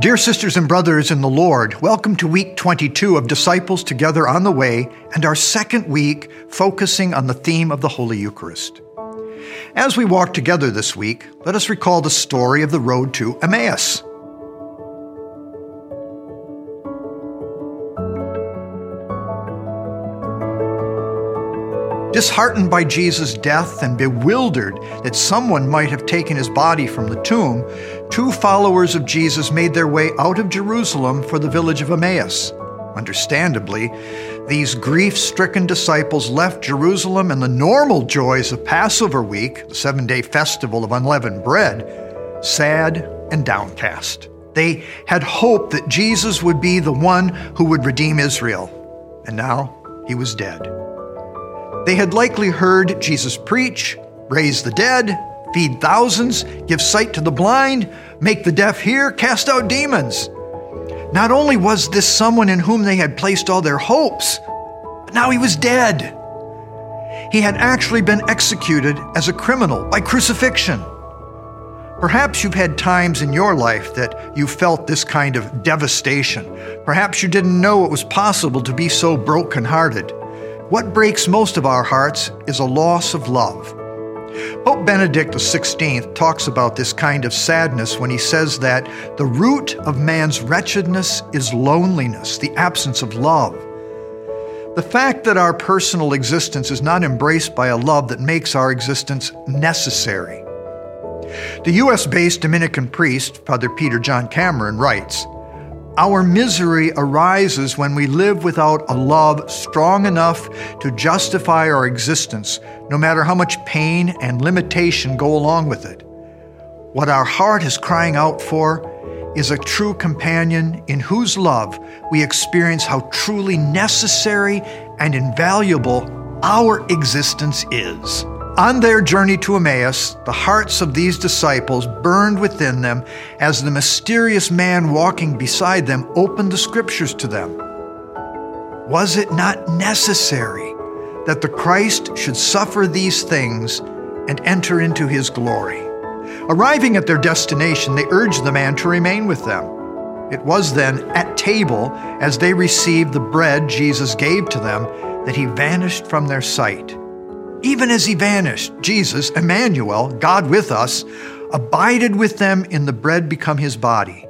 Dear sisters and brothers in the Lord, welcome to week 22 of Disciples Together on the Way and our second week focusing on the theme of the Holy Eucharist. As we walk together this week, let us recall the story of the road to Emmaus. Disheartened by Jesus' death and bewildered that someone might have taken his body from the tomb, two followers of Jesus made their way out of Jerusalem for the village of Emmaus. Understandably, these grief-stricken disciples left Jerusalem and the normal joys of Passover week, the seven-day festival of unleavened bread, sad and downcast. They had hoped that Jesus would be the one who would redeem Israel, and now he was dead. They had likely heard Jesus preach, raise the dead, feed thousands, give sight to the blind, make the deaf hear, cast out demons. Not only was this someone in whom they had placed all their hopes, but now he was dead. He had actually been executed as a criminal by crucifixion. Perhaps you've had times in your life that you felt this kind of devastation. Perhaps you didn't know it was possible to be so brokenhearted. What breaks most of our hearts is a loss of love. Pope Benedict XVI talks about this kind of sadness when he says that the root of man's wretchedness is loneliness, the absence of love. The fact that our personal existence is not embraced by a love that makes our existence necessary. The U.S.-based Dominican priest, Father Peter John Cameron, writes, "Our misery arises when we live without a love strong enough to justify our existence, no matter how much pain and limitation go along with it. What our heart is crying out for is a true companion in whose love we experience how truly necessary and invaluable our existence is." On their journey to Emmaus, the hearts of these disciples burned within them as the mysterious man walking beside them opened the scriptures to them. Was it not necessary that the Christ should suffer these things and enter into his glory? Arriving at their destination, they urged the man to remain with them. It was then at table, as they received the bread Jesus gave to them, that he vanished from their sight. Even as he vanished, Jesus, Emmanuel, God with us, abided with them in the bread become his body.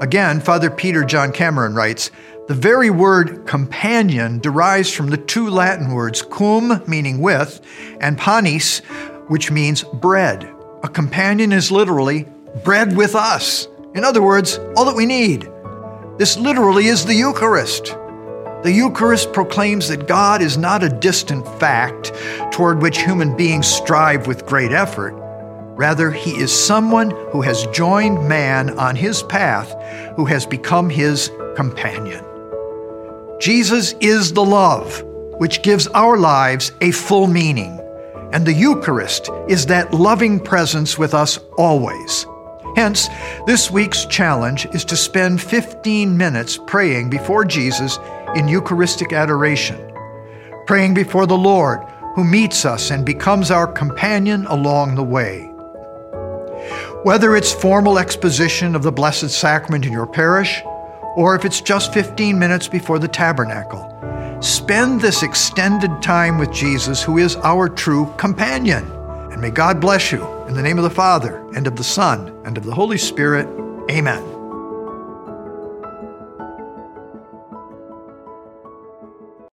Again, Father Peter John Cameron writes, "The very word companion derives from the two Latin words cum, meaning with, and panis, which means bread. A companion is literally bread with us. In other words, all that we need. This literally is the Eucharist." The Eucharist proclaims that God is not a distant fact toward which human beings strive with great effort. Rather, he is someone who has joined man on his path, who has become his companion. Jesus is the love which gives our lives a full meaning, and the Eucharist is that loving presence with us always. Hence, this week's challenge is to spend 15 minutes praying before Jesus in Eucharistic adoration, praying before the Lord who meets us and becomes our companion along the way. Whether it's formal exposition of the Blessed Sacrament in your parish, or if it's just 15 minutes before the tabernacle, spend this extended time with Jesus, who is our true companion. And may God bless you. In the name of the Father, and of the Son, and of the Holy Spirit. Amen.